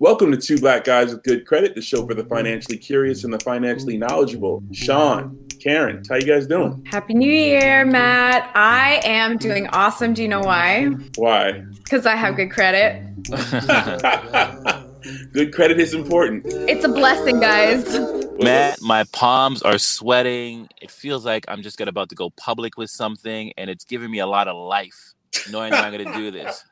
Welcome to Two Black Guys with Good Credit, the show for the financially curious and the financially knowledgeable. Sean, Karen, how you guys doing? Happy New Year, Matt. I am doing awesome. Do you know why? Why? Because I have good credit. Good credit is important. It's a blessing, guys. Matt, my palms are sweating. It feels like I'm just about to go public with something, and it's giving me a lot of life, knowing that I'm going to do this.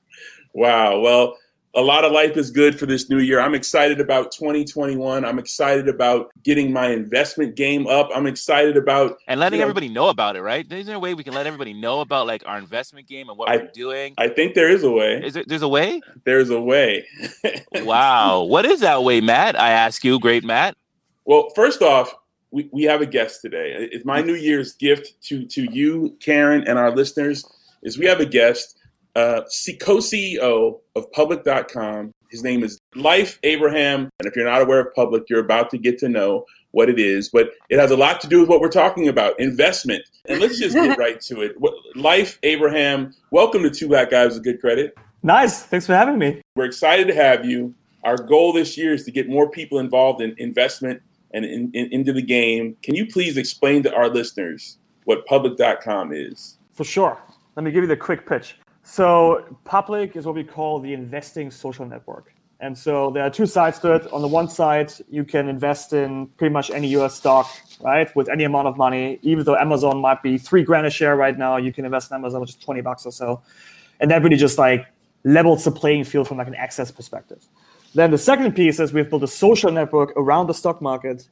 Wow. Well, a lot of life is good for this new year. I'm excited about 2021. I'm excited about getting my investment game up. I'm excited about... And letting everybody know about it, right? Is there a way we can let everybody know about like our investment game and what we're doing? I think there is a way. There's a way? There's a way. Wow. What is that way, Matt? I ask you, great Matt. Well, first off, we have a guest today. It's my New Year's gift to you, Karen, and our listeners is we have a guest. Co-CEO of Public.com. His name is Leif Abraham. And if you're not aware of Public, you're about to get to know what it is. But it has a lot to do with what we're talking about, investment. And let's just get right to it. Leif Abraham, welcome to Two Black Guys with Good Credit. Nice. Thanks for having me. We're excited to have you. Our goal this year is to get more people involved in investment and into the game. Can you please explain to our listeners what Public.com is? For sure. Let me give you the quick pitch. So Public is what we call the investing social network. And so there are two sides to it. On the one side, you can invest in pretty much any US stock, right? With any amount of money, even though Amazon might be $3,000 a share right now, you can invest in Amazon, which is $20 or so. And that really just like levels the playing field from like an access perspective. Then the second piece is we've built a social network around the stock market.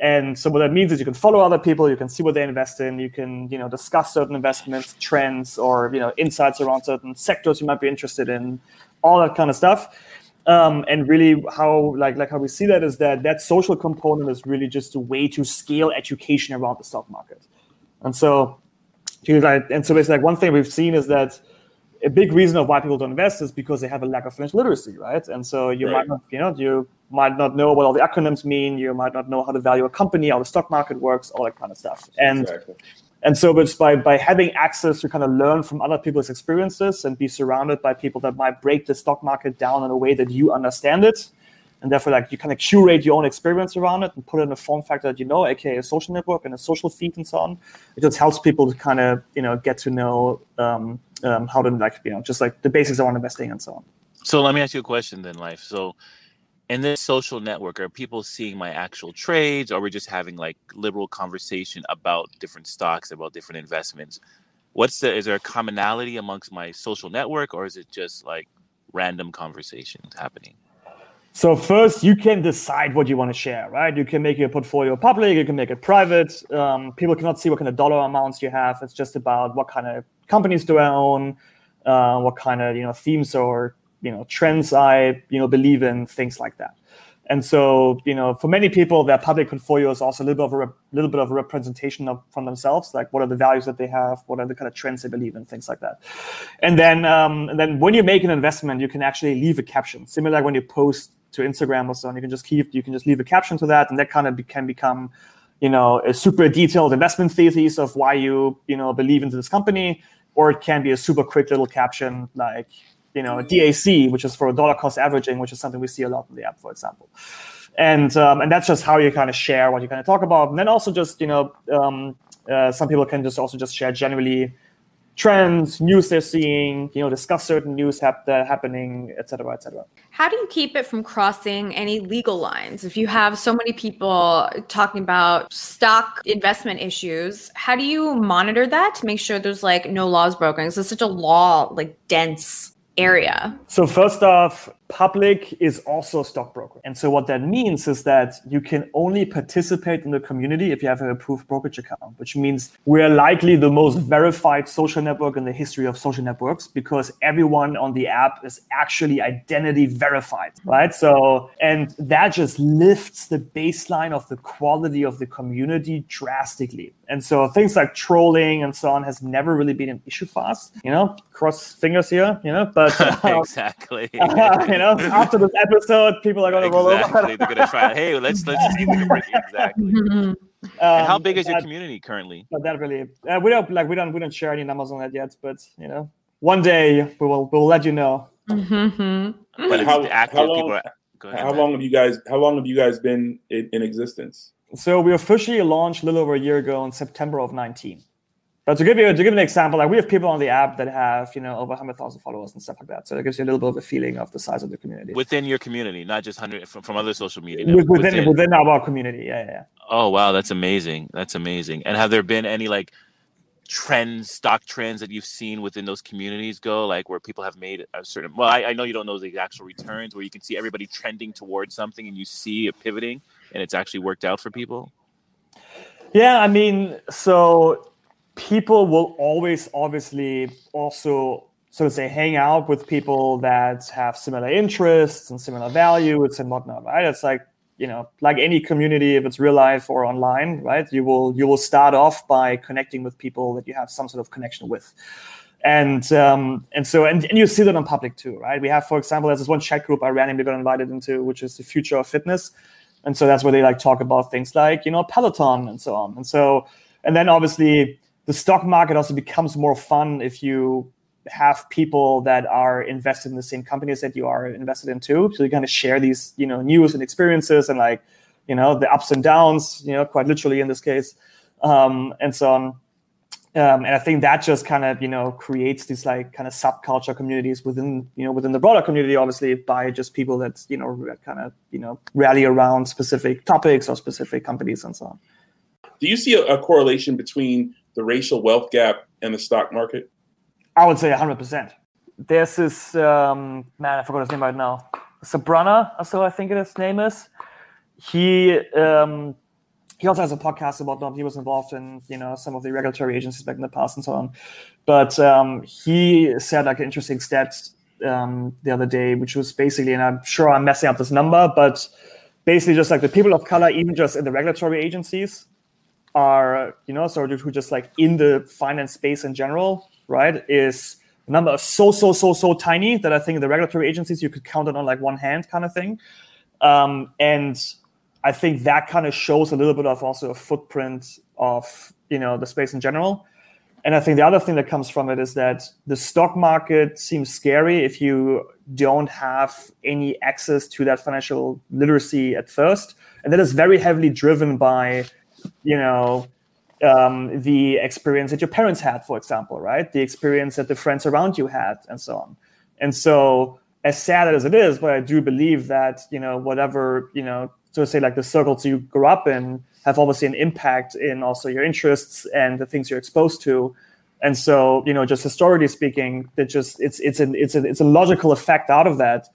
And so what that means is you can follow other people, you can see what they invest in, you can, you know, discuss certain investments, trends, or, you know, insights around certain sectors you might be interested in, all that kind of stuff. And really how, like how we see that is that social component is really just a way to scale education around the stock market. And so basically like one thing we've seen is that a big reason of why people don't invest is because they have a lack of financial literacy, right? And so you right. might not know what all the acronyms mean. You might not know how to value a company, how the stock market works, all that kind of stuff. And exactly. And so it's by having access to kind of learn from other people's experiences and be surrounded by people that might break the stock market down in a way that you understand it. And therefore, like you kind of curate your own experience around it and put it in a form factor that you know, aka a social network and a social feed and so on. It just helps people to kind of, you know, get to know how to like, you know, just like the basics around investing and so on. So let me ask you a question then, Leif. So in this social network, are people seeing my actual trades or we're just having like liberal conversation about different stocks, about different investments? Is there a commonality amongst my social network or is it just like random conversations happening? So first, you can decide what you want to share, right? You can make your portfolio public, you can make it private. People cannot see what kind of dollar amounts you have. It's just about what kind of companies do I own, what kind of, you know, themes or, you know, trends I, you know, believe in, things like that. And so, you know, for many people, their public portfolio is also a little bit of a representation from themselves, like what are the values that they have, what are the kind of trends they believe in, things like that. And then when you make an investment, you can actually leave a caption, similar like when you post to Instagram or so on. You can just leave a caption to that, and that kind of can become, you know, a super detailed investment thesis of why you believe into this company, or it can be a super quick little caption like, you know, DAC, which is for dollar cost averaging, which is something we see a lot in the app, for example. And that's just how you kind of share what you kind of talk about. And then also just, you know, some people can just share generally trends, news they're seeing, you know, discuss certain news happening, et cetera, et cetera. How do you keep it from crossing any legal lines? If you have so many people talking about stock investment issues, how do you monitor that to make sure there's like no laws broken? Because it's such a law, like dense area. So first off, Public is also a stockbroker. And so what that means is that you can only participate in the community if you have an approved brokerage account, which means we're likely the most verified social network in the history of social networks, because everyone on the app is actually identity verified, right? So, and that just lifts the baseline of the quality of the community drastically. And so things like trolling and so on has never really been an issue for us, you know, cross fingers here, you know, but exactly. After this episode, people are going to roll over. They're going to try. Hey, let's see if we can break it. Exactly. And how big is your community currently? That really, we don't share any numbers on that yet. But you know, one day we'll let you know. Mm-hmm. But how long have you guys been in existence? So we officially launched a little over a year ago in September of 2019. But to give an example, like we have people on the app that have, you know, over 100,000 followers and stuff like that. So it gives you a little bit of a feeling of the size of the community. Within your community, not just 100 from other social media. Within our community, yeah. Oh, wow, that's amazing. And have there been any like trends, stock trends that you've seen within those communities go, like where people have made a certain, well, I know you don't know the actual returns, where you can see everybody trending towards something and you see it pivoting and it's actually worked out for people? Yeah, I mean, so people will always obviously also sort of say hang out with people that have similar interests and similar values and whatnot, right? It's like, you know, like any community, if it's real life or online, right? You will start off by connecting with people that you have some sort of connection with. And so you see that on Public too, right? We have, for example, there's this one chat group I randomly got invited into, which is the future of fitness. And so that's where they like talk about things like, you know, Peloton and so on. And then obviously the stock market also becomes more fun if you have people that are invested in the same companies that you are invested in too. So you kind of share these, you know, news and experiences and like, you know, the ups and downs, you know, quite literally in this case, and so on. And I think that just kind of, you know, creates these like kind of subculture communities within the broader community, obviously, by just people that, you know, kind of, you know, rally around specific topics or specific companies and so on. Do you see a correlation between the racial wealth gap and the stock market? I would say 100%. There's this, I forgot his name right now. Sabrana, so I think his name is. He also has a podcast about that. He was involved in, you know, some of the regulatory agencies back in the past and so on. But he said like an interesting stat the other day, which was basically, and I'm sure I'm messing up this number, but basically just like the people of color, even just in the regulatory agencies, are, you know, sort of who just like in the finance space in general, right, is a number so tiny that I think the regulatory agencies you could count it on like one hand kind of thing. And I think that kind of shows a little bit of also a footprint of, you know, the space in general. And I think the other thing that comes from it is that the stock market seems scary if you don't have any access to that financial literacy at first. And that is very heavily driven by, you know, the experience that your parents had, for example, right? The experience that the friends around you had and so on. And so as sad as it is, but I do believe that, you know, whatever, you know, so to say like the circles you grew up in have obviously an impact in also your interests and the things you're exposed to. And so, you know, just historically speaking, that just it's a logical effect out of that,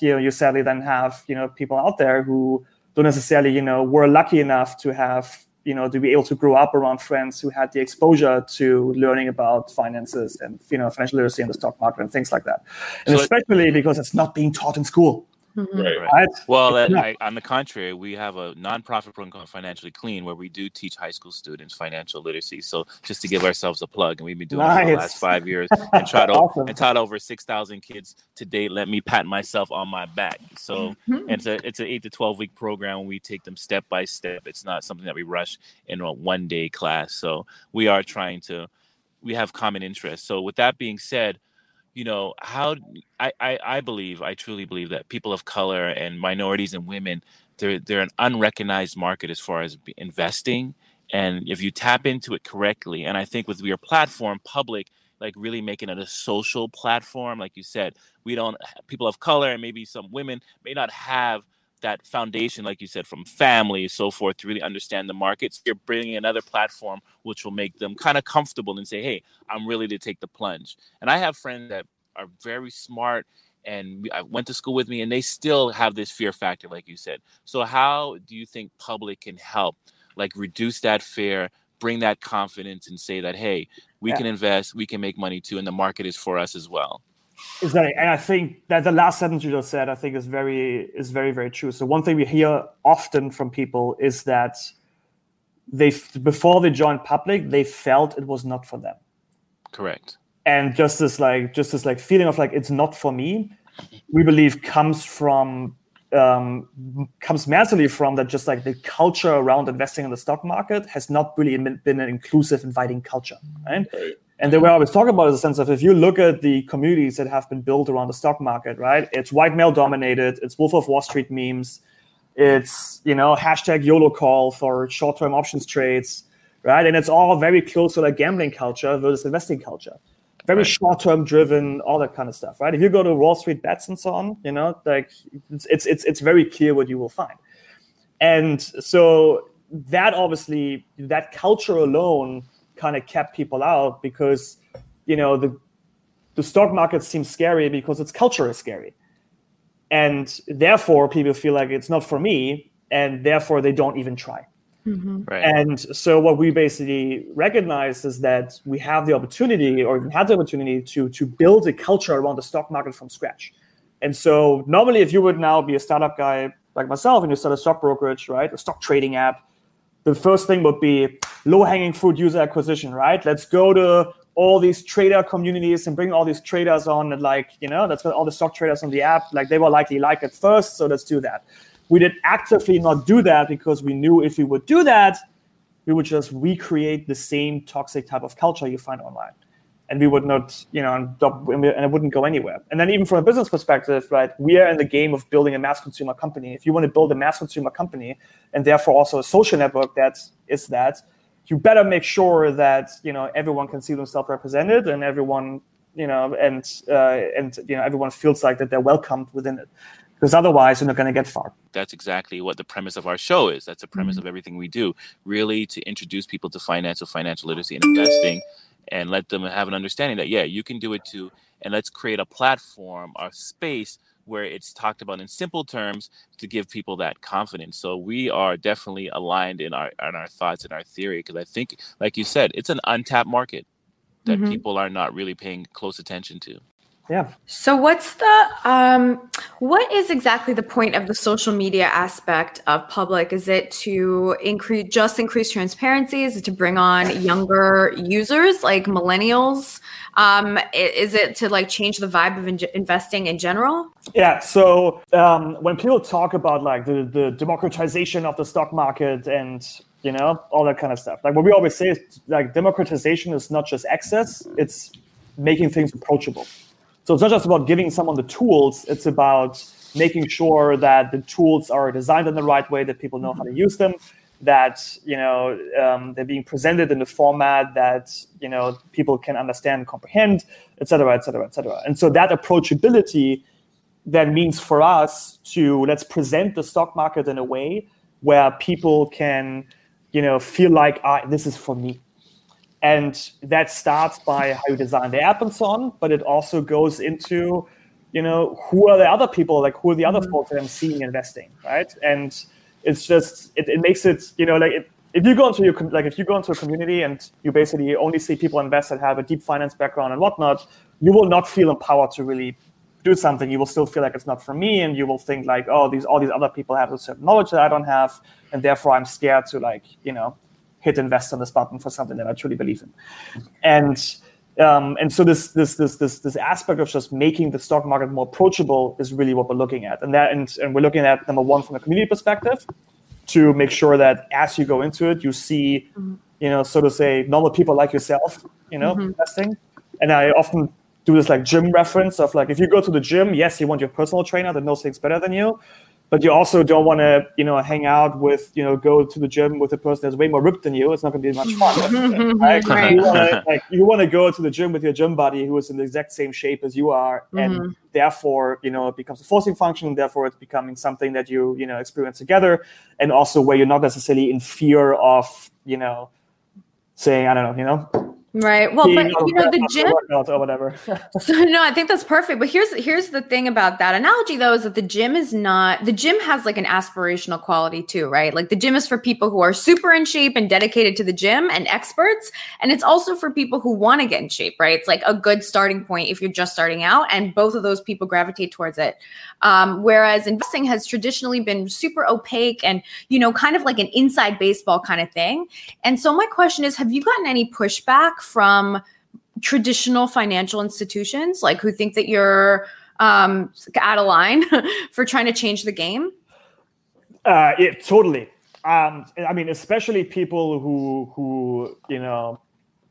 you know, you sadly then have, you know, people out there who don't necessarily, you know, were lucky enough to have, you know, to be able to grow up around friends who had the exposure to learning about finances and, you know, financial literacy and the stock market and things like that. And so especially because it's not being taught in school. Right. Well, on the contrary, we have a nonprofit program called Financially Clean, where we do teach high school students financial literacy. So just to give ourselves a plug, and we've been doing it for the last 5 years, and taught over 6,000 kids to date. Let me pat myself on my back. So it's an 8 to 12 week program, and we take them step by step. It's not something that we rush in a 1 day class. So we are trying to. We have common interests. So with that being said, you know, how I truly believe that people of color and minorities and women, they're an unrecognized market as far as investing. And if you tap into it correctly, and I think with your platform, Public, like really making it a social platform, like you said, people of color and maybe some women may not have that foundation, like you said, from family and so forth, to really understand the markets. You're bringing another platform, which will make them kind of comfortable and say, hey, I'm really to take the plunge. And I have friends that are very smart and went to school with me, and they still have this fear factor, like you said. So how do you think Public can help, like, reduce that fear, bring that confidence, and say that, hey, we can invest, we can make money too, and the market is for us as well? Exactly. And I think that the last sentence you just said, I think is very, very true. So one thing we hear often from people is that before they joined Public, they felt it was not for them. Correct. And just this feeling of like, it's not for me, we believe comes massively from that. Just like the culture around investing in the stock market has not really been an inclusive, inviting culture. Right. And the way I always talk about it is a sense of, if you look at the communities that have been built around the stock market, right? It's white male dominated. It's Wolf of Wall Street memes. It's, you know, hashtag YOLO call for short-term options trades, right? And it's all very close to like gambling culture versus investing culture. Very short-term driven, all that kind of stuff, right? If you go to Wall Street Bets and so on, you know, like it's very clear what you will find. And so that obviously, that culture alone kind of kept people out, because, you know, the stock market seems scary because its culture is scary, and therefore people feel like it's not for me, and therefore they don't even try. Mm-hmm. Right. And so what we basically recognize is that we have the opportunity, or even had the opportunity, to build a culture around the stock market from scratch. And so normally, if you would now be a startup guy like myself and you start a stock brokerage, right, a stock trading app, the first thing would be low-hanging fruit user acquisition, right? Let's go to all these trader communities and bring all these traders on, and like, you know, that's got all the stock traders on the app. Like, they were likely like it first, so let's do that. We did actively not do that because we knew if we would do that, we would just recreate the same toxic type of culture you find online. And we would not, you know, and it wouldn't go anywhere. And then even from a business perspective, right, we are in the game of building a mass consumer company. If you want to build a mass consumer company, and therefore also a social network that you better make sure that, you know, everyone can see themselves represented, and everyone, you know, and you know, everyone feels like that they're welcomed within it. Because otherwise, you're not going to get far. That's exactly what the premise of our show is. That's the premise of everything we do, really, to introduce people to financial literacy and investing, and let them have an understanding that, yeah, you can do it too. And let's create a platform, a space where it's talked about in simple terms to give people that confidence. So we are definitely aligned in our thoughts and our theory, because I think, like you said, it's an untapped market that people are not really paying close attention to. Yeah. So what's the what is exactly the point of the social media aspect of Public? Is it to increase transparency? Is it to bring on younger users like millennials? Is it to like change the vibe of investing in general? Yeah. So when people talk about like the democratization of the stock market and, you know, all that kind of stuff, like what we always say is like democratization is not just access; it's making things approachable. So it's not just about giving someone the tools, it's about making sure that the tools are designed in the right way, that people know how to use them, that, you know, they're being presented in a format that, you know, people can understand and comprehend, et cetera, et cetera, et cetera. And so that approachability then means for us to, let's present the stock market in a way where people can, you know, feel like, this is for me. And that starts by how you design the app and so on, but it also goes into, you know, who are the other people, like who are the other folks that I'm seeing investing, right? And it's just, it makes it, you know, like if you go into a community and you basically only see people invest that have a deep finance background and whatnot, you will not feel empowered to really do something, you will still feel like it's not for me, and you will think like, oh, all these other people have a certain knowledge that I don't have, and therefore I'm scared to hit invest on this button for something that I truly believe in. And so this aspect of just making the stock market more approachable is really what we're looking at, and we're looking at, number one, from a community perspective, to make sure that as you go into it, you see, so to say, normal people like yourself, investing. And I often do this gym reference of if you go to the gym, yes, you want your personal trainer that knows things better than you, but you also don't want to, hang out with, go to the gym with a person that's way more ripped than you. It's not going to be much fun. Right? Right. You want to go to the gym with your gym buddy who is in the exact same shape as you are. And therefore, it becomes a forcing function. Therefore, it's becoming something that you, experience together. And also where you're not necessarily in fear of, saying, I don't know, Right. Well, but the gym or whatever. So I think that's perfect. But here's the thing about that analogy though, is that the gym has an aspirational quality too, right? The gym is for people who are super in shape and dedicated to the gym and experts. And it's also for people who want to get in shape, right? It's a good starting point if you're just starting out, and both of those people gravitate towards it. Whereas investing has traditionally been super opaque and, kind of an inside baseball kind of thing. And so my question is, have you gotten any pushback from traditional financial institutions who think that you're out of line for trying to change the game? Totally. I mean, especially people who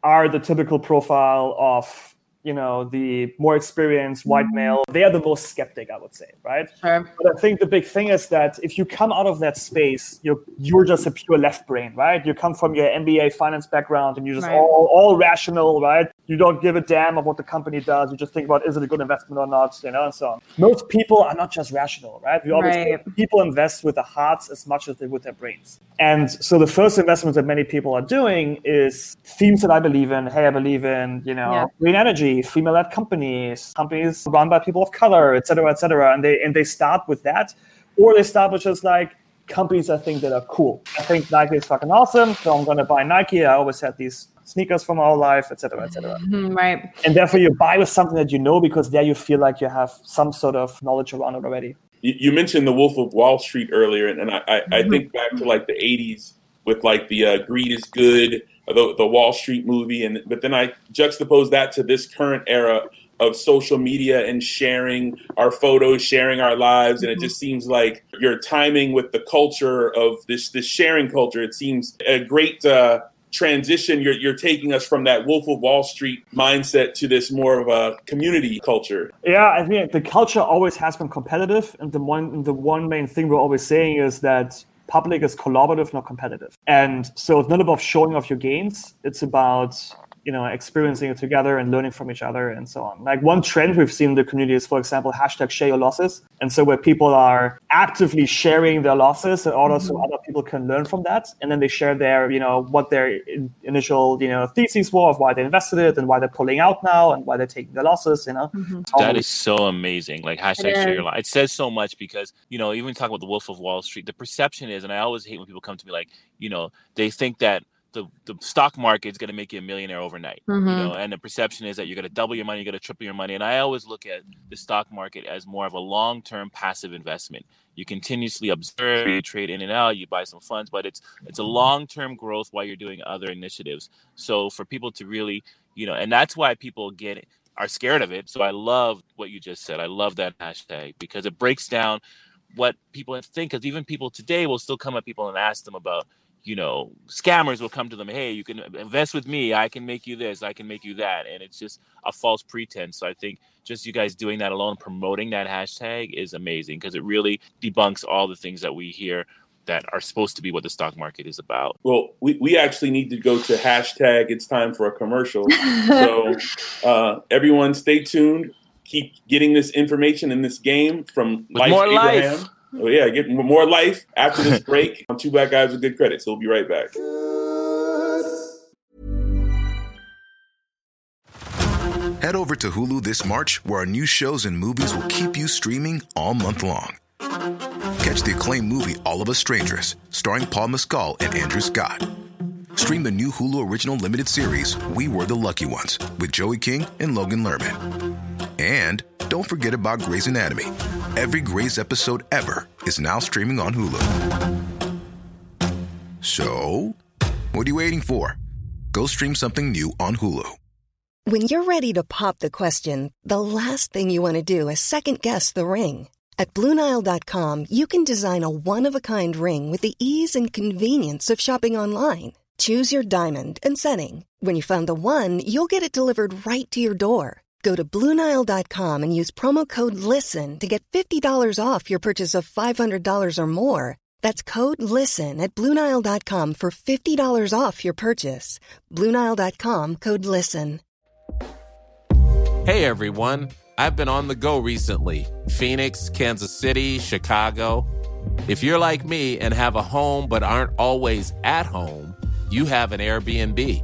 are the typical profile of the more experienced white male. They are the most skeptic, I would say, right? Sure. But I think the big thing is that if you come out of that space, you're just a pure left brain, right? You come from your MBA finance background and you're just all rational, right? You don't give a damn about what the company does. You just think about, is it a good investment or not, and so on. Most people are not just rational, right? We always think people invest with their hearts as much as they with their brains. And so the first investment that many people are doing is themes that I believe in. Hey, I believe in, green energy, female-led companies run by people of color, et cetera, and they start with that, or they start with just companies I think that are cool. I think Nike is fucking awesome, so I'm gonna buy Nike. I always had these sneakers from our life, et cetera, et cetera. Mm-hmm, right. And therefore, you buy with something that because there you feel like you have some sort of knowledge around it already. You mentioned the Wolf of Wall Street earlier, and I think back to the '80s with the greed is good. The Wall Street movie, but then I juxtapose that to this current era of social media and sharing our photos, sharing our lives, and it just seems like your timing with the culture of this sharing culture. It seems a great transition. You're taking us from that Wolf of Wall Street mindset to this more of a community culture. Yeah, I mean, the culture always has been competitive, and the one main thing we're always saying is that public is collaborative, not competitive. And so it's not about showing off your gains. It's about, experiencing it together and learning from each other and so on. One trend we've seen in the community is, for example, #ShareYourLosses. And so where people are actively sharing their losses in order so other people can learn from that. And then they share their, what their initial, theses were of why they invested it and why they're pulling out now and why they're taking their losses, That is so amazing. #ShareYourLosses. It says so much because, even talking about the Wolf of Wall Street, the perception is, and I always hate when people come to me they think that the stock market is going to make you a millionaire overnight, and the perception is that you're going to double your money, you're going to triple your money. And I always look at the stock market as more of a long-term passive investment. You continuously observe, you trade in and out, you buy some funds, but it's a long-term growth while you're doing other initiatives. So for people to really, and that's why people are scared of it. So I love what you just said. I love that hashtag because it breaks down what people think, because even people today will still come at people and ask them about, scammers will come to them. Hey, you can invest with me. I can make you this. I can make you that. And it's just a false pretense. So I think just you guys doing that alone, promoting that hashtag is amazing because it really debunks all the things that we hear that are supposed to be what the stock market is about. Well, we actually need to go to hashtag. It's time for a commercial. So everyone stay tuned. Keep getting this information in this game from Leif Abraham. Oh yeah, get more Leif after this break on Two Black Guys with Good Credit. So we'll be right back. Head over to Hulu this March, where our new shows and movies will keep you streaming all month long. Catch the acclaimed movie All of Us Strangers, starring Paul Mescal and Andrew Scott. Stream the new Hulu original limited series We Were the Lucky Ones with Joey King and Logan Lerman. And don't forget about Grey's Anatomy. Every Grey's episode ever is now streaming on Hulu. So, what are you waiting for? Go stream something new on Hulu. When you're ready to pop the question, the last thing you want to do is second-guess the ring. At BlueNile.com, you can design a one-of-a-kind ring with the ease and convenience of shopping online. Choose your diamond and setting. When you find the one, you'll get it delivered right to your door. Go to BlueNile.com and use promo code LISTEN to get $50 off your purchase of $500 or more. That's code LISTEN at BlueNile.com for $50 off your purchase. BlueNile.com, code LISTEN. Hey everyone, I've been on the go recently. Phoenix, Kansas City, Chicago. If you're like me and have a home but aren't always at home, you have an Airbnb.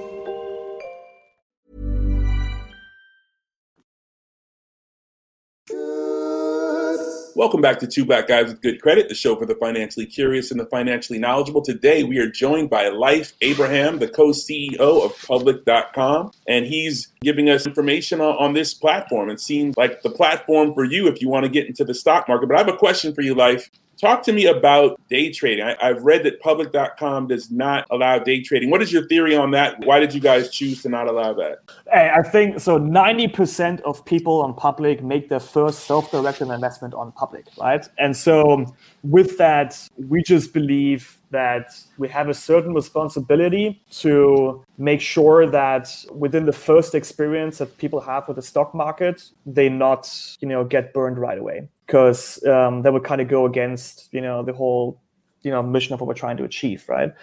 Welcome back to Two Black Guys with Good Credit, the show for the financially curious and the financially knowledgeable. Today, we are joined by Leif Abraham, the co-CEO of Public.com, and he's giving us information on this platform. It seems like the platform for you if you want to get into the stock market. But I have a question for you, Leif. Talk to me about day trading. I've read that Public.com does not allow day trading. What is your theory on that? Why did you guys choose to not allow that? I think so. 90% of people on Public make their first self-directed investment on Public, right? And so with that, we just believe that we have a certain responsibility to make sure that within the first experience that people have with the stock market, they not, get burned right away, because that would kind of go against, the whole, mission of what we're trying to achieve, right?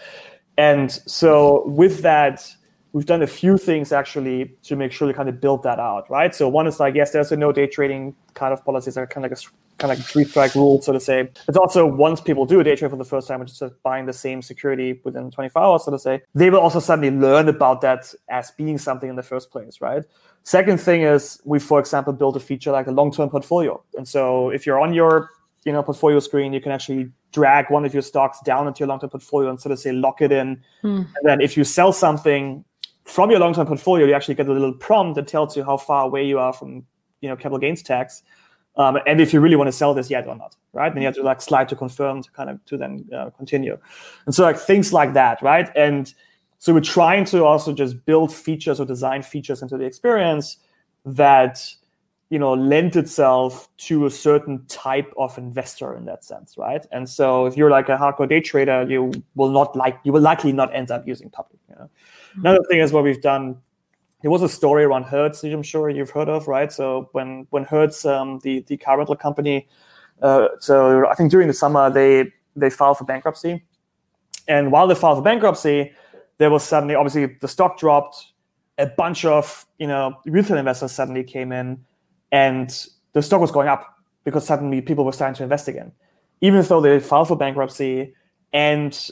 And so with that, we've done a few things actually to make sure we kind of build that out, right? So one is there's a no day trading kind of policies that are kind of like a three-strike rule, so to say. It's also once people do a day trade for the first time, which is just buying the same security within 24 hours, so to say, they will also suddenly learn about that as being something in the first place, right? Second thing is we, for example, built a feature like a long-term portfolio. And so if you're on your portfolio screen, you can actually drag one of your stocks down into your long-term portfolio and sort of say lock it in. And then if you sell something from your long-term portfolio, you actually get a little prompt that tells you how far away you are from capital gains tax. And if you really want to sell this yet or not, right? Then you have to slide to confirm to then continue. And so things like that, right? And so we're trying to also just build features or design features into the experience that, lend itself to a certain type of investor in that sense, right? And so if you're like a hardcore day trader, you will likely not end up using Public. Another thing is what we've done. There was a story around Hertz, which I'm sure you've heard of, right? So when Hertz, the car rental company, so I think during the summer, they filed for bankruptcy. And while they filed for bankruptcy, there was suddenly, obviously, the stock dropped. A bunch of, retail investors suddenly came in, and the stock was going up because suddenly people were starting to invest again. Even though they filed for bankruptcy, and,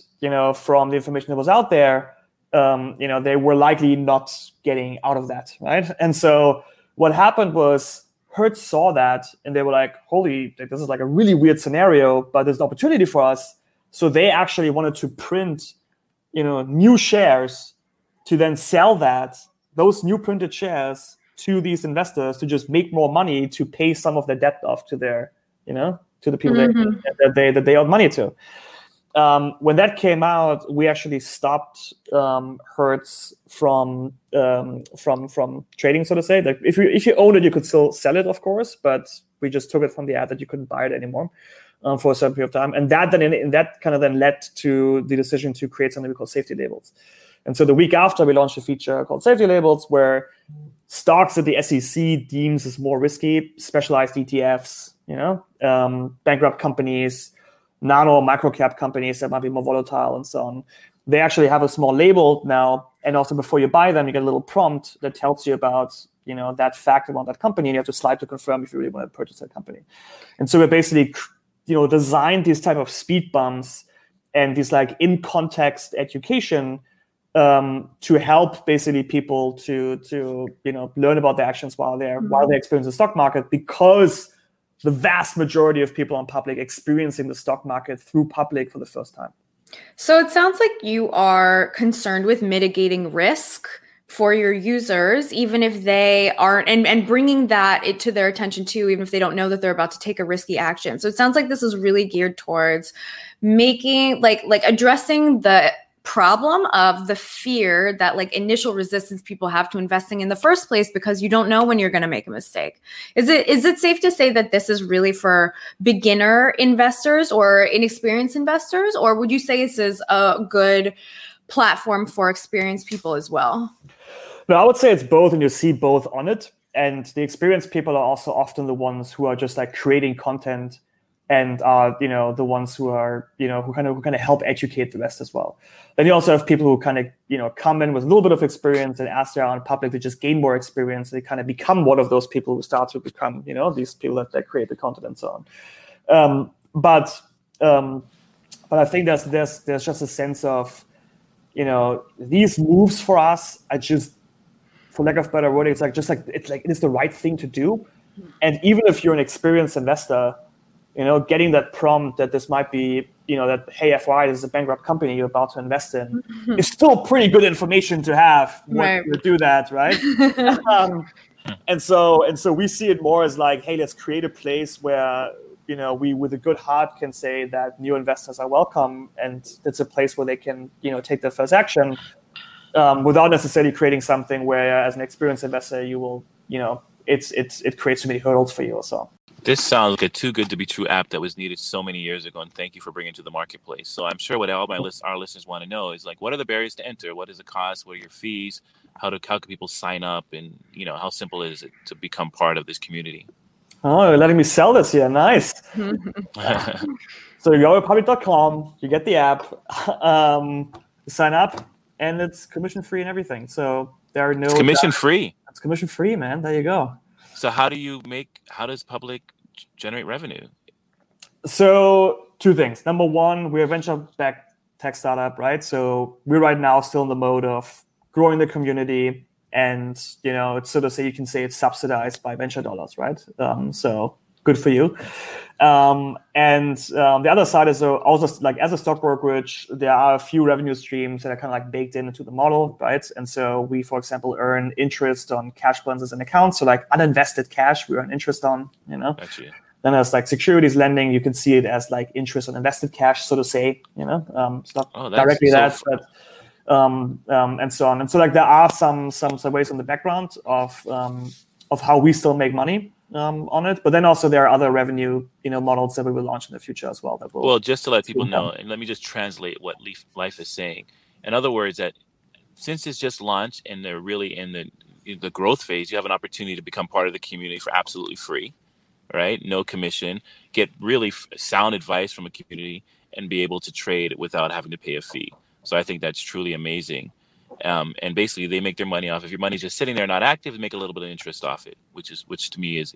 from the information that was out there, they were likely not getting out of that, right? And so what happened was Hertz saw that, and they were like, holy, this is like a really weird scenario, but there's an opportunity for us. So they actually wanted to print, new shares to then sell those new printed shares to these investors to just make more money to pay some of their debt off to their, to the people that they owed money to. When that came out, we actually stopped Hertz from trading, so to say. Like if you own it, you could still sell it, of course, but we just took it from the ad that you couldn't buy it anymore for a certain period of time, and that then that led to the decision to create something we call safety labels. And so the week after, we launched a feature called safety labels, where stocks that the SEC deems as more risky, specialized ETFs, bankrupt companies, nano or micro cap companies that might be more volatile and so on. They actually have a small label now. And also before you buy them, you get a little prompt that tells you about, that fact about that company. And you have to slide to confirm if you really want to purchase that company. And so we basically, designed these type of speed bumps and these in context education to help basically people to learn about their actions while they experience the stock market, because the vast majority of people on Public experiencing the stock market through Public for the first time. So it sounds like you are concerned with mitigating risk for your users, even if they aren't, and bringing that to their attention too, even if they don't know that they're about to take a risky action. So it sounds like this is really geared towards making, like addressing the problem of the fear that initial resistance people have to investing in the first place, because you don't know when you're going to make a mistake. Is it safe to say that this is really for beginner investors or inexperienced investors, or would you say this is a good platform for experienced people as well? No, I would say it's both, and you see both on it. And the experienced people are also often the ones who are just creating content and are, the ones who are, who kind of help educate the rest as well. Then you also have people who kind of, come in with a little bit of experience and ask their own Public to just gain more experience. They kind of become one of those people who start to become, these people that create the content and so on. But I think there's just a sense of, these moves for us are just, for lack of better wording, it's the right thing to do. And even if you're an experienced investor, getting that prompt that this might be, that, hey, FYI, this is a bankrupt company you're about to invest in, is still pretty good information to have when you do that, right? And so we see it more as hey, let's create a place where, we with a good heart can say that new investors are welcome, and it's a place where they can, take their first action without necessarily creating something where, as an experienced investor, you will, it creates too many hurdles for you or so. This sounds like a too good to be true app that was needed so many years ago, and thank you for bringing it to the marketplace. So I'm sure what all our listeners want to know is what are the barriers to enter? What is the cost? What are your fees? How can people sign up? And how simple is it to become part of this community? Oh, you're letting me sell this here. Nice. So you go to Public.com, you get the app, sign up, and it's commission free and everything. So there are no commission free. It's commission free, man. There you go. So how does Public generate revenue? So two things. Number one, we're a venture-backed tech startup, right? So we're right now still in the mode of growing the community, and it's sort of it's subsidized by venture dollars, right? So good for you. And the other side is also as a stock brokerage, there are a few revenue streams that are kind of baked into the model, right? And so we, for example, earn interest on cash balances and accounts. So uninvested cash, we earn interest on, Gotcha. Then there's securities lending. You can see it as interest on invested cash, so to say, it's not directly that, but and so on. And so there are some ways in the background of how we still make money on it, but then also there are other revenue models that we will launch in the future as well. Well, just to let people know, and let me just translate what Leif is saying. In other words, that since it's just launched and they're really in the growth phase, you have an opportunity to become part of the community for absolutely free, right? No commission, get really sound advice from a community, and be able to trade without having to pay a fee. So I think that's truly amazing. And basically, they make their money off. If your money's just sitting there not active, they make a little bit of interest off it, which to me is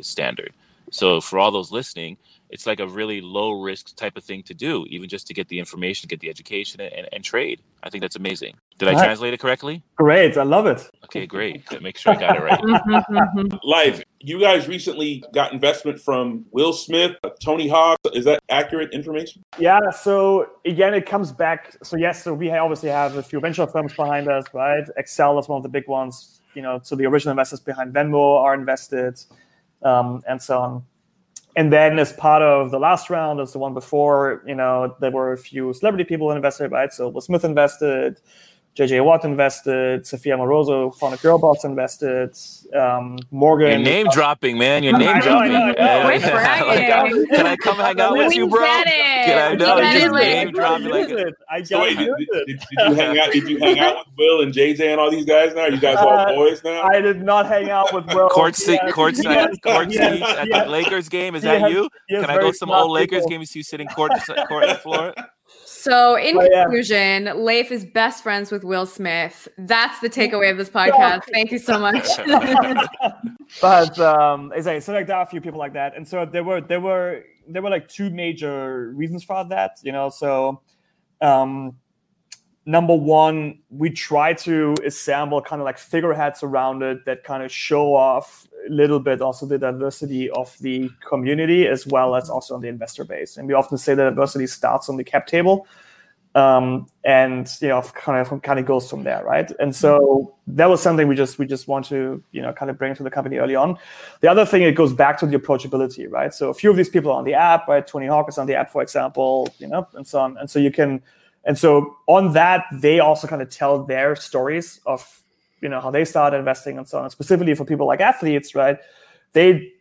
standard. So for all those listening, it's a really low risk type of thing to do, even just to get the information, get the education, and trade. I think that's amazing. Did I translate it correctly? Great, I love it. Okay, great. Make sure I got it right. Leif, you guys recently got investment from Will Smith, Tony Hobbs. Is that accurate information? Yeah. So again, it comes back. So yes, so we obviously have a few venture firms behind us, right? Excel is one of the big ones. So the original investors behind Venmo are invested, and so on. And then as part of the last round, as the one before, there were a few celebrity people invested, right? So Will Smith invested, JJ Watt invested, Sophia Morozo, founder of Girlbots, invested, Morgan. You're name dropping, man. You're name dropping. Can I come hang out with you, bro? Can I know? You just name dropping. Did you hang out with Will and JJ and all these guys now? Are you guys all boys now? I did not hang out with Will. Court seats at the Lakers game. Is that you? Can I go to some old Lakers game and see you sitting court on the floor? So in conclusion, Leif is best friends with Will Smith. That's the takeaway of this podcast. Thank you so much. But so there are a few people like that, and so there were two major reasons for that. So number one, we try to assemble kind of like figureheads around it that kind of show off a little bit also the diversity of the community as well as also on the investor base. And we often say that diversity starts on the cap table, and you know, kind of goes from there, right? And so that was something we just want to, you know, kind of bring to the company early on. The other thing, it goes back to the approachability, right? So a few of these people are on the app, right? Tony Hawk is on the app, for example, you know, and so on. And so you can. And so on that, they also kind of tell their stories of, you know, how they started investing and so on. Specifically for people like athletes, right? They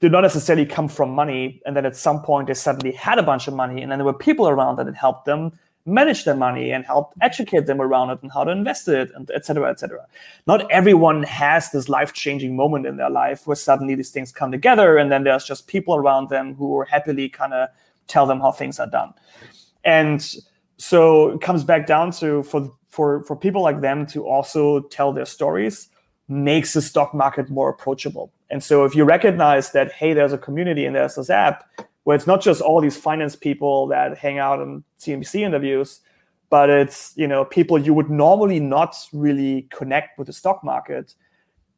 did not necessarily come from money. And then at some point, they suddenly had a bunch of money. And then there were people around that helped them manage their money and helped educate them around it and how to invest it, and et cetera, et cetera. Not everyone has this life-changing moment in their life where suddenly these things come together. And then there's just people around them who will happily kind of tell them how things are done. And so it comes back down to, for people like them to also tell their stories, makes the stock market more approachable. And so if you recognize that, hey, there's a community and there's this app where it's not just all these finance people that hang out on CNBC interviews, but it's, you know, people you would normally not really connect with the stock market.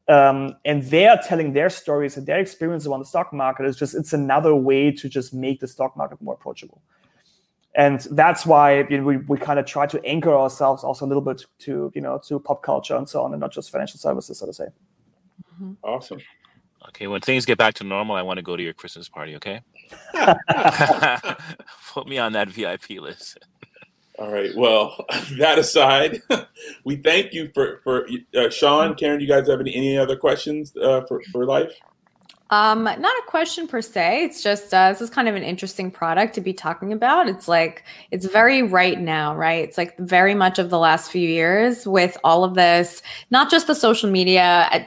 And they're telling their stories and their experiences on the stock market. It's just, it's another way to just make the stock market more approachable. And that's why, you know, we kind of try to anchor ourselves also a little bit to, you know, to pop culture and so on, and not just financial services, so to say. Mm-hmm. Awesome. Okay, when things get back to normal, I want to go to your Christmas party, okay? Put me on that VIP list. All right. Well, that aside, we thank you for Sean, Karen, do you guys have any other questions for Leif? Not a question per se. It's just, this is kind of an interesting product to be talking about. It's like, it's very right now, right? It's like very much of the last few years with all of this, not just the social media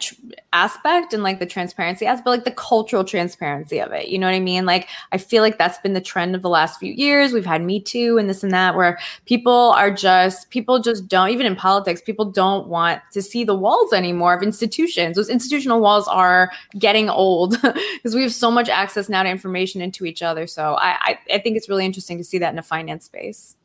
aspect and like the transparency aspect, but like the cultural transparency of it. You know what I mean? Like, I feel like that's been the trend of the last few years. We've had Me Too and this and that, where people just don't, even in politics, people don't want to see the walls anymore of institutions. Those institutional walls are getting old. Because we have so much access now to information and to each other. So I think it's really interesting to see that in a finance space.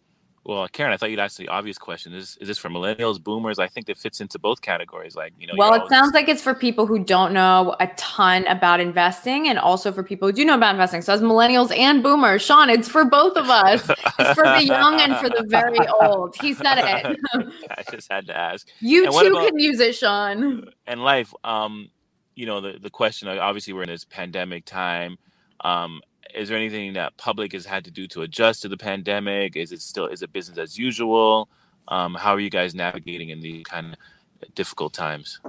Well, Karen, I thought you'd ask the obvious question. Is this for millennials, boomers? I think that fits into both categories. Like, you know, well, it sounds like it's for people who don't know a ton about investing, and also for people who do know about investing. So as millennials and boomers, Sean, it's for both of us. It's for the young and for the very old. He said it. I just had to ask. You and too can use it, Sean. And Leif, you know, the question, obviously we're in this pandemic time. Is there anything that Public has had to do to adjust to the pandemic? Is it business as usual? How are you guys navigating in these kind of difficult times?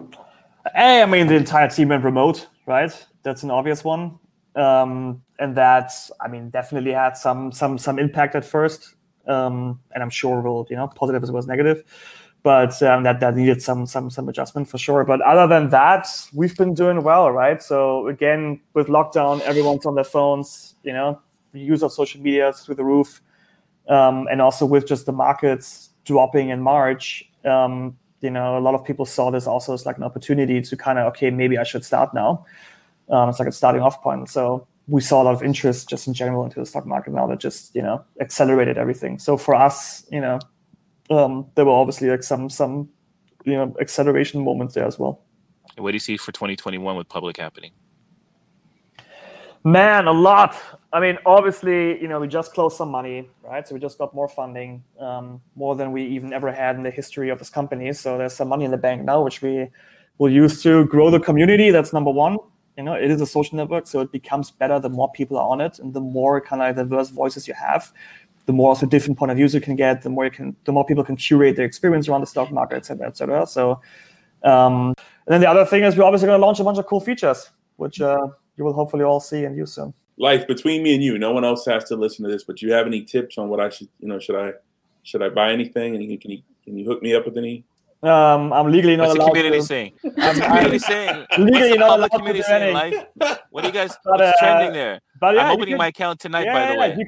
I mean, the entire team went remote, right? That's an obvious one. And that's, I mean, definitely had some impact at first. And I'm sure we'll, you know, positive as well as negative. But that needed some adjustment for sure. But other than that, we've been doing well, right? So again, with lockdown, everyone's on their phones, you know, the use of social media is through the roof. And also with just the markets dropping in March, you know, a lot of people saw this also as like an opportunity to kind of, okay, maybe I should start now. It's like a starting off point. So we saw a lot of interest just in general into the stock market now that just, you know, accelerated everything. So for us, you know, there were obviously like some you know, acceleration moments there as well. And what do you see for 2021 with Public happening? Man, a lot. I mean, obviously, you know, we just closed some money, right? So we just got more funding, more than we even ever had in the history of this company. So there's some money in the bank now, which we will use to grow the community. That's number one. You know, it is a social network, so it becomes better the more people are on it and the more kind of diverse voices you have. The more also different point of views you can get, the more people can curate their experience around the stock market, et cetera, et cetera. So, and then the other thing is we're obviously going to launch a bunch of cool features, which you will hopefully all see and use soon. Leif, between me and you, no one else has to listen to this, but do you have any tips on what I should, you know, should I buy anything? And can you hook me up with any? I'm legally not allowed to. What's the community saying? Legally not allowed to do anything. Like, what are you guys trending there? But yeah, I'm opening my account tonight, by the way. You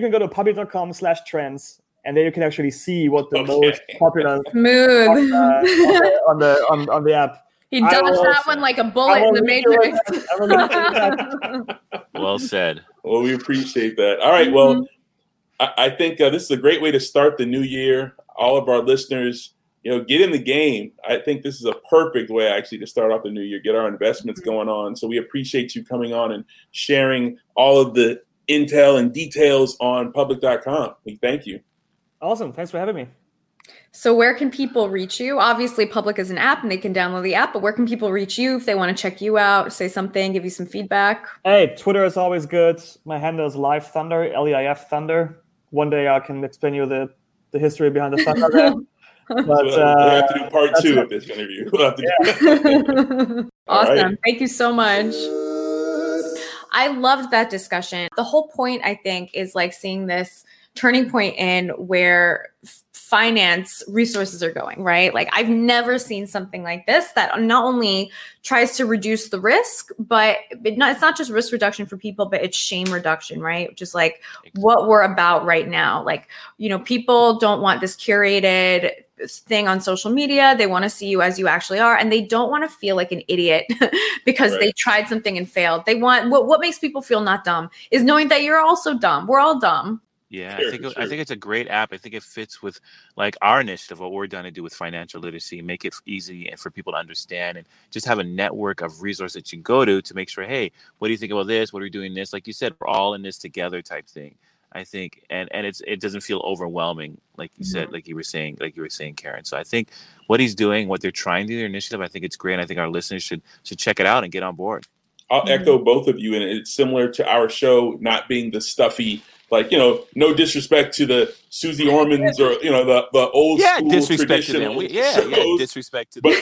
can go to public.com/trends, and there you can actually see what the most popular smooth on the app. He dodged that one like a bullet in the Matrix. Well said. Well, we appreciate that. All right. Well, I think this is a great way to start the new year. all of our listeners, you know, get in the game. I think this is a perfect way actually to start off the new year, get our investments going on. So we appreciate you coming on and sharing all of the intel and details on public.com. We thank you. Awesome. Thanks for having me. So where can people reach you? Obviously, Public is an app and they can download the app, but where can people reach you if they want to check you out, say something, give you some feedback? Hey, Twitter is always good. My handle is Leif Thunder, L-E-I-F Thunder. One day I can explain you the history behind the Thunder there. But we'll have to do part two of this interview. Awesome. Right. Thank you so much. I loved that discussion. The whole point, I think, is like seeing this turning point in where finance resources are going, right? Like I've never seen something like this that not only tries to reduce the risk, but it's not just risk reduction for people, but it's shame reduction, right? Just like what we're about right now. Like, you know, people don't want this curated thing on social media. They want to see you as you actually are. And they don't want to feel like an idiot because right. They tried something and failed. They want, what makes people feel not dumb is knowing that you're also dumb. We're all dumb. Yeah, sure, I think it's a great app. I think it fits with like our initiative, what we're trying to do with financial literacy, make it easy and for people to understand, and just have a network of resources that you go to make sure, hey, what do you think about this? What are we doing this? Like you said, we're all in this together type thing, I think. And it doesn't feel overwhelming, like you said, like you were saying, Karen. So I think what he's doing, what they're trying to do, their initiative, I think it's great. And I think our listeners should check it out and get on board. I'll echo both of you. And it's similar to our show, not being the stuffy, like, you know, no disrespect to the Susie Ormans or, you know, the old school disrespect to them. Disrespect to them.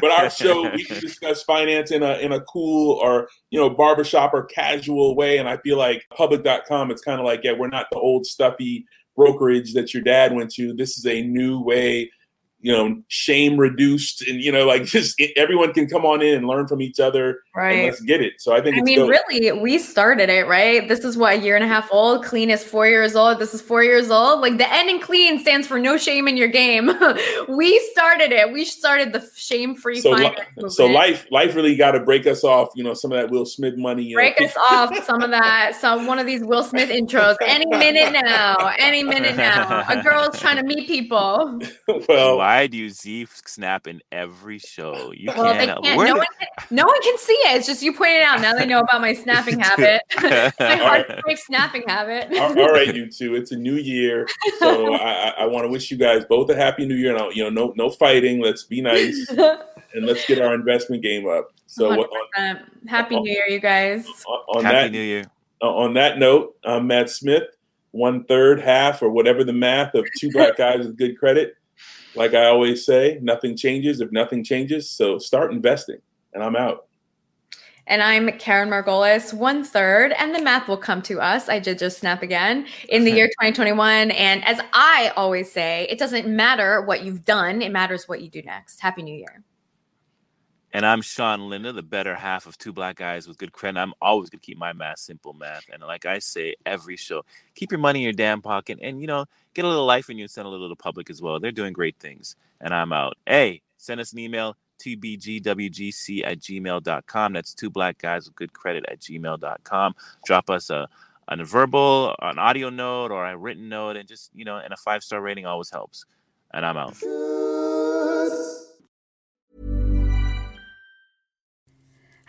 But our show, we can discuss finance in a cool or, you know, barbershop or casual way. And I feel like public.com, it's kind of like, yeah, we're not the old stuffy brokerage that your dad went to. This is a new way, you know, shame reduced, and, you know, like just everyone can come on in and learn from each other. Right. And let's get it. So I think I mean, really, we started it, right? This is what, a year and a half old. Clean is 4 years old. This is 4 years old. Like the N in clean stands for no shame in your game. We started it. We started the shame-free finance movement. So life really got to break us off, you know, some of that Will Smith money. You break know. Us off some of that, one of these Will Smith intros any minute now. A girl's trying to meet people. Well. Why do you snap in every show? You can't. No one can see it. It's just you pointed out. Now they know about my snapping habit. My heartbreak snapping habit. All right, you two. It's a new year, so I want to wish you guys both a happy new year. And you know, no fighting. Let's be nice and let's get our investment game up. So, happy new year, you guys. New year. On that note, I'm Matt Smith. 1/3, half, or whatever the math of Two Black Guys with Good Credit. Like I always say, nothing changes if nothing changes. So start investing. And I'm out. And I'm Karen Margolis, 1/3. And the math will come to us. I did just snap again in the year 2021. And as I always say, it doesn't matter what you've done. It matters what you do next. Happy New Year. And I'm Sean Linda, the better half of Two Black Guys with Good Credit. I'm always going to keep my math simple math. And like I say every show, keep your money in your damn pocket and, you know, get a little life in you and send a little to Public as well. They're doing great things. And I'm out. Hey, send us an email, tbgwgc@gmail.com. That's Two Black Guys with Good Credit @gmail.com. Drop us a verbal, an audio note or a written note, and just, you know, and a 5-star rating always helps. And I'm out.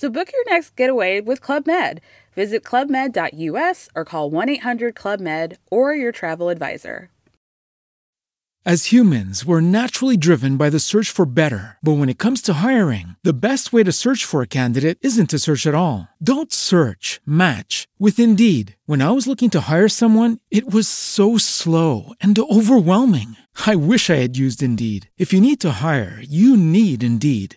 So book your next getaway with Club Med. Visit clubmed.us or call 1-800-CLUB-MED or your travel advisor. As humans, we're naturally driven by the search for better. But when it comes to hiring, the best way to search for a candidate isn't to search at all. Don't search, match with Indeed. When I was looking to hire someone, it was so slow and overwhelming. I wish I had used Indeed. If you need to hire, you need Indeed.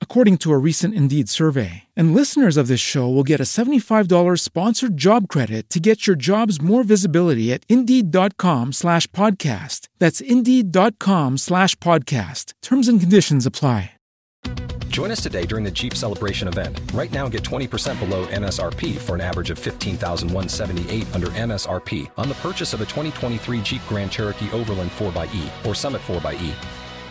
according to a recent Indeed survey. And listeners of this show will get a $75 sponsored job credit to get your jobs more visibility at Indeed.com/podcast. That's Indeed.com/podcast. Terms and conditions apply. Join us today during the Jeep Celebration event. Right now, get 20% below MSRP for an average of $15,178 under MSRP on the purchase of a 2023 Jeep Grand Cherokee Overland 4xE or Summit 4xE.